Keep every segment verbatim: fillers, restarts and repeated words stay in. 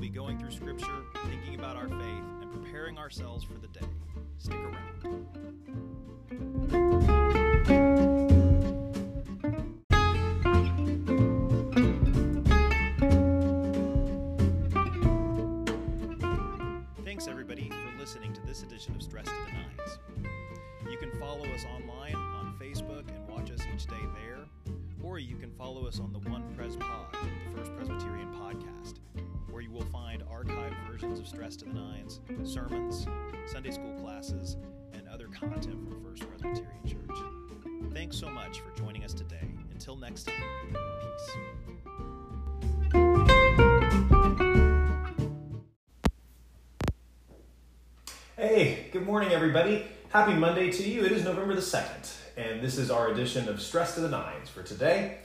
We'll be going through Scripture, thinking about our faith, and preparing ourselves for the day. Stick around. Thanks, everybody, for listening to this edition of Stress to the Nines. You can follow us online on Facebook and watch us each day there, or you can follow us on the One Pres Pod, the First Presbyterian Podcast, where you will find archived versions of Stress to the Nines, sermons, Sunday school classes, and other content from First Presbyterian Church. Thanks so much for joining us today. Until next time, peace. Hey, good morning, everybody. Happy Monday to you. It is November the second, and this is our edition of Stress to the Nines for today.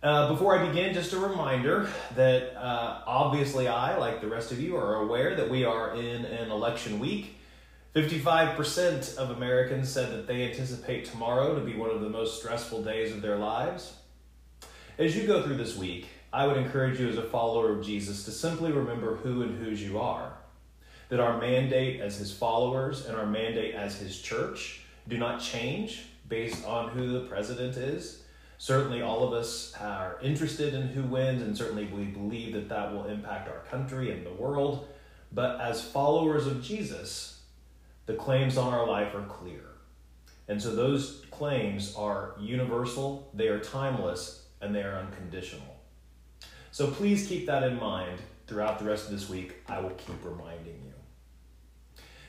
Uh, before I begin, just a reminder that uh, obviously I, like the rest of you, are aware that we are in an election week. fifty-five percent of Americans said that they anticipate tomorrow to be one of the most stressful days of their lives. As you go through this week, I would encourage you as a follower of Jesus to simply remember who and whose you are. That our mandate as his followers and our mandate as his church do not change based on who the president is. Certainly all of us are interested in who wins, and certainly we believe that that will impact our country and the world. But as followers of Jesus, the claims on our life are clear. And so those claims are universal, they are timeless, and they are unconditional. So please keep that in mind throughout the rest of this week. I will keep reminding you.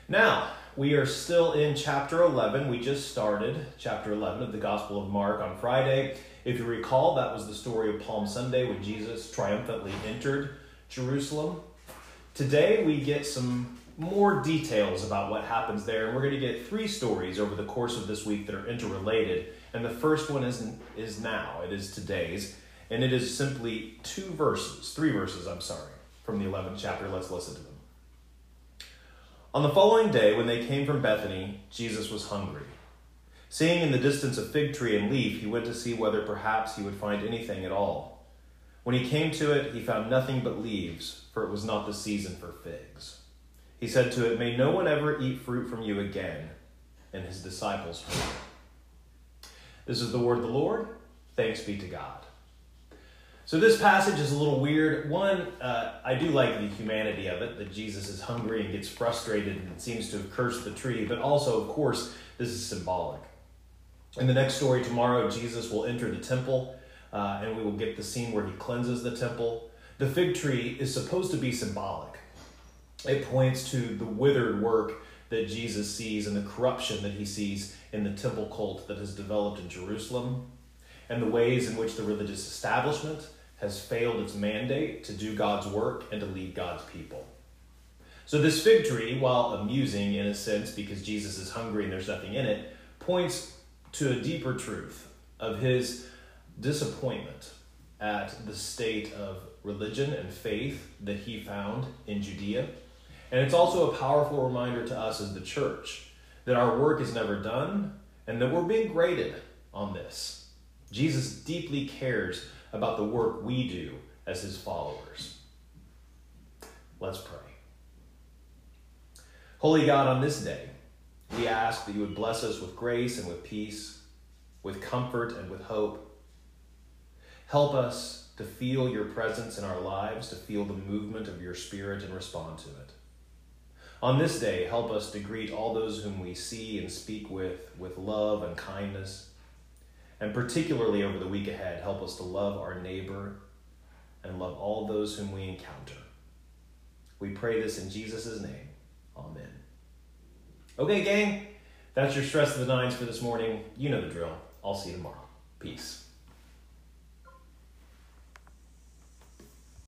Now, we are still in chapter eleven. We just started chapter eleven of the Gospel of Mark on Friday. If you recall, that was the story of Palm Sunday when Jesus triumphantly entered Jerusalem. Today, we get some more details about what happens there, and we're going to get three stories over the course of this week that are interrelated. And the first one is, is now. It is today's, and it is simply two verses, three verses, I'm sorry, from the eleventh chapter. Let's listen to them. On the following day, when they came from Bethany, Jesus was hungry. Seeing in the distance a fig tree and leaf, he went to see whether perhaps he would find anything at all. When he came to it, he found nothing but leaves, for it was not the season for figs. He said to it, "May no one ever eat fruit from you again." And his disciples heard him. This is the word of the Lord. Thanks be to God. So this passage is a little weird. One, uh, I do like the humanity of it, that Jesus is hungry and gets frustrated and seems to have cursed the tree, but also, of course, this is symbolic. In the next story tomorrow, Jesus will enter the temple, uh, and we will get the scene where he cleanses the temple. The fig tree is supposed to be symbolic. It points to the withered work that Jesus sees and the corruption that he sees in the temple cult that has developed in Jerusalem, and the ways in which the religious establishment has failed its mandate to do God's work and to lead God's people. So this fig tree, while amusing in a sense because Jesus is hungry and there's nothing in it, points to a deeper truth of his disappointment at the state of religion and faith that he found in Judea. And it's also a powerful reminder to us as the church that our work is never done and that we're being graded on this. Jesus deeply cares about the work we do as his followers. Let's pray. Holy God, on this day, we ask that you would bless us with grace and with peace, with comfort and with hope. Help us to feel your presence in our lives, to feel the movement of your Spirit and respond to it. On this day, help us to greet all those whom we see and speak with, with love and kindness. And particularly over the week ahead, help us to love our neighbor and love all those whom we encounter. We pray this in Jesus' name. Amen. Okay, gang, that's your Stress to the Nines for this morning. You know the drill. I'll see you tomorrow. Peace.